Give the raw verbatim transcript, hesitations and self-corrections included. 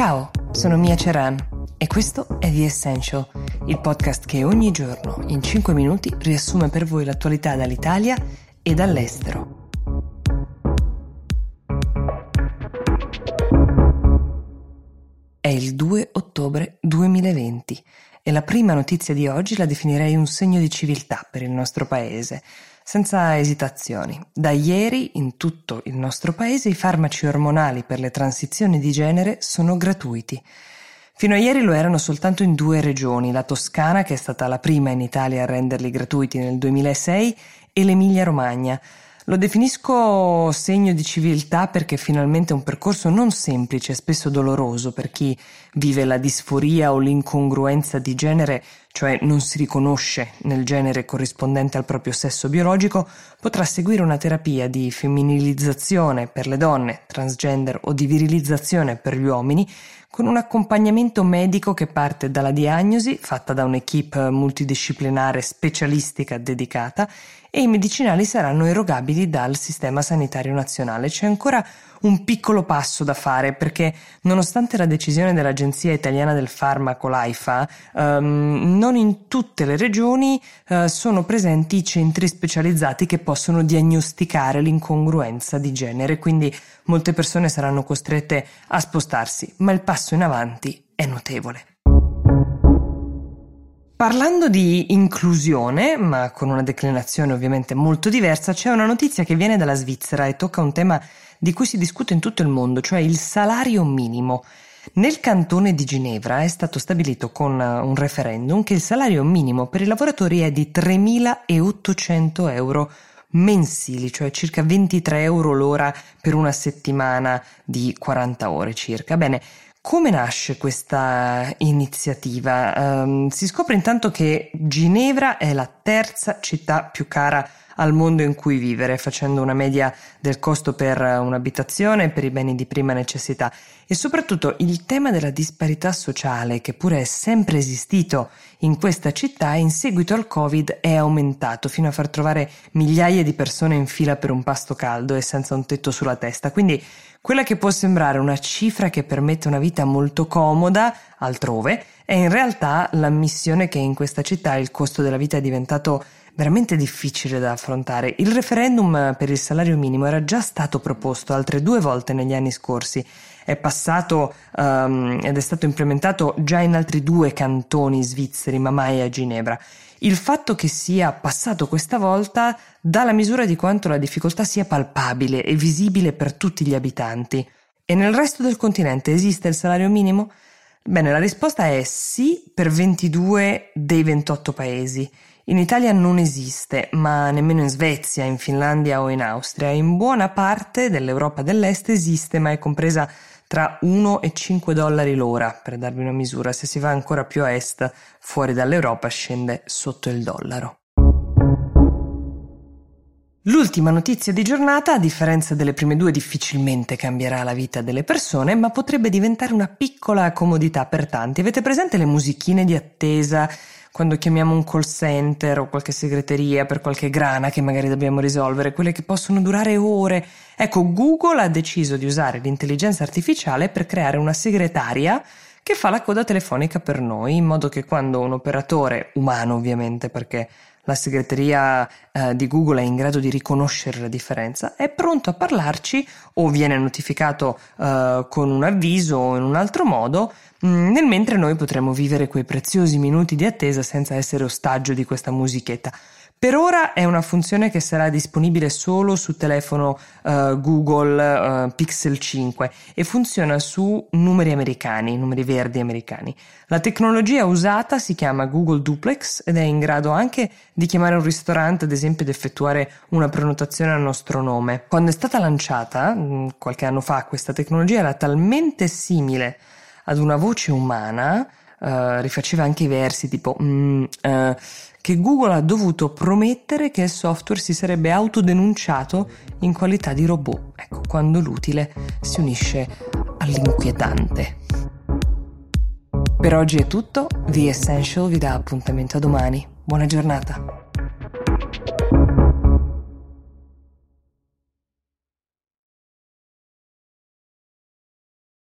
Ciao, sono Mia Ceran e questo è The Essential, il podcast che ogni giorno, in cinque minuti, riassume per voi l'attualità dall'Italia e dall'estero. È il due ottobre duemilaventi e la prima notizia di oggi la definirei un segno di civiltà per il nostro paese, senza esitazioni. Da ieri in tutto il nostro paese i farmaci ormonali per le transizioni di genere sono gratuiti. Fino a ieri lo erano soltanto in due regioni, la Toscana, che è stata la prima in Italia a renderli gratuiti nel duemilasei, e l'Emilia-Romagna. Lo definisco segno di civiltà perché finalmente è un percorso non semplice, spesso doloroso per chi vive la disforia o l'incongruenza di genere, cioè non si riconosce nel genere corrispondente al proprio sesso biologico, potrà seguire una terapia di femminilizzazione per le donne, transgender o di virilizzazione per gli uomini, con un accompagnamento medico che parte dalla diagnosi, fatta da un'equipe multidisciplinare specialistica dedicata, e i medicinali saranno erogabili dal Sistema Sanitario Nazionale. C'è ancora un piccolo passo da fare perché, nonostante la decisione dell'Agenzia Italiana del Farmaco, l'AIFA, ehm, non in tutte le regioni eh, sono presenti i centri specializzati che possono diagnosticare l'incongruenza di genere, quindi molte persone saranno costrette a spostarsi, ma il passo in avanti è notevole. Parlando di inclusione, ma con una declinazione ovviamente molto diversa, c'è una notizia che viene dalla Svizzera e tocca un tema di cui si discute in tutto il mondo, cioè il salario minimo. Nel cantone di Ginevra è stato stabilito con un referendum che il salario minimo per i lavoratori è di tremilaottocento euro mensili, cioè circa ventitré euro l'ora per una settimana di quaranta ore circa. Bene. Come nasce questa iniziativa? Um, si scopre intanto che Ginevra è la terza città più cara al mondo in cui vivere, facendo una media del costo per un'abitazione e per i beni di prima necessità. E soprattutto il tema della disparità sociale, che pure è sempre esistito in questa città, in seguito al Covid è aumentato fino a far trovare migliaia di persone in fila per un pasto caldo e senza un tetto sulla testa. Quindi quella che può sembrare una cifra che permette una vita molto comoda altrove è in realtà l'ammissione che in questa città il costo della vita è diventato veramente difficile da affrontare. Il referendum per il salario minimo era già stato proposto altre due volte negli anni scorsi, è passato um, ed è stato implementato già in altri due cantoni svizzeri, ma mai a Ginevra. Il fatto che sia passato questa volta dà la misura di quanto la difficoltà sia palpabile e visibile per tutti gli abitanti. E nel resto del continente esiste il salario minimo? Bene, la risposta è sì per ventidue dei ventotto paesi. In Italia non esiste, ma nemmeno in Svezia, in Finlandia o in Austria. In buona parte dell'Europa dell'Est esiste, ma è compresa tra uno e cinque dollari l'ora, per darvi una misura. Se si va ancora più a est, fuori dall'Europa, scende sotto il dollaro. L'ultima notizia di giornata, a differenza delle prime due, difficilmente cambierà la vita delle persone, ma potrebbe diventare una piccola comodità per tanti. Avete presente le musichine di attesa quando chiamiamo un call center o qualche segreteria per qualche grana che magari dobbiamo risolvere, quelle che possono durare ore? Ecco, Google ha deciso di usare l'intelligenza artificiale per creare una segretaria che fa la coda telefonica per noi, in modo che quando un operatore, umano ovviamente, perché la segreteria eh, di Google è in grado di riconoscere la differenza, è pronto a parlarci o viene notificato eh, con un avviso o in un altro modo, mh, nel mentre noi potremo vivere quei preziosi minuti di attesa senza essere ostaggio di questa musichetta. Per ora è una funzione che sarà disponibile solo su telefono eh, Google eh, Pixel cinque e funziona su numeri americani, numeri verdi americani. La tecnologia usata si chiama Google Duplex ed è in grado anche di chiamare un ristorante, ad esempio, ed effettuare una prenotazione a nostro nome. Quando è stata lanciata mh, qualche anno fa, questa tecnologia era talmente simile ad una voce umana, eh, rifaceva anche i versi tipo mm, eh, che Google ha dovuto promettere che il software si sarebbe autodenunciato in qualità di robot. Ecco, quando l'utile si unisce all'inquietante. Per oggi è tutto, The Essential vi dà appuntamento a domani. Buona giornata.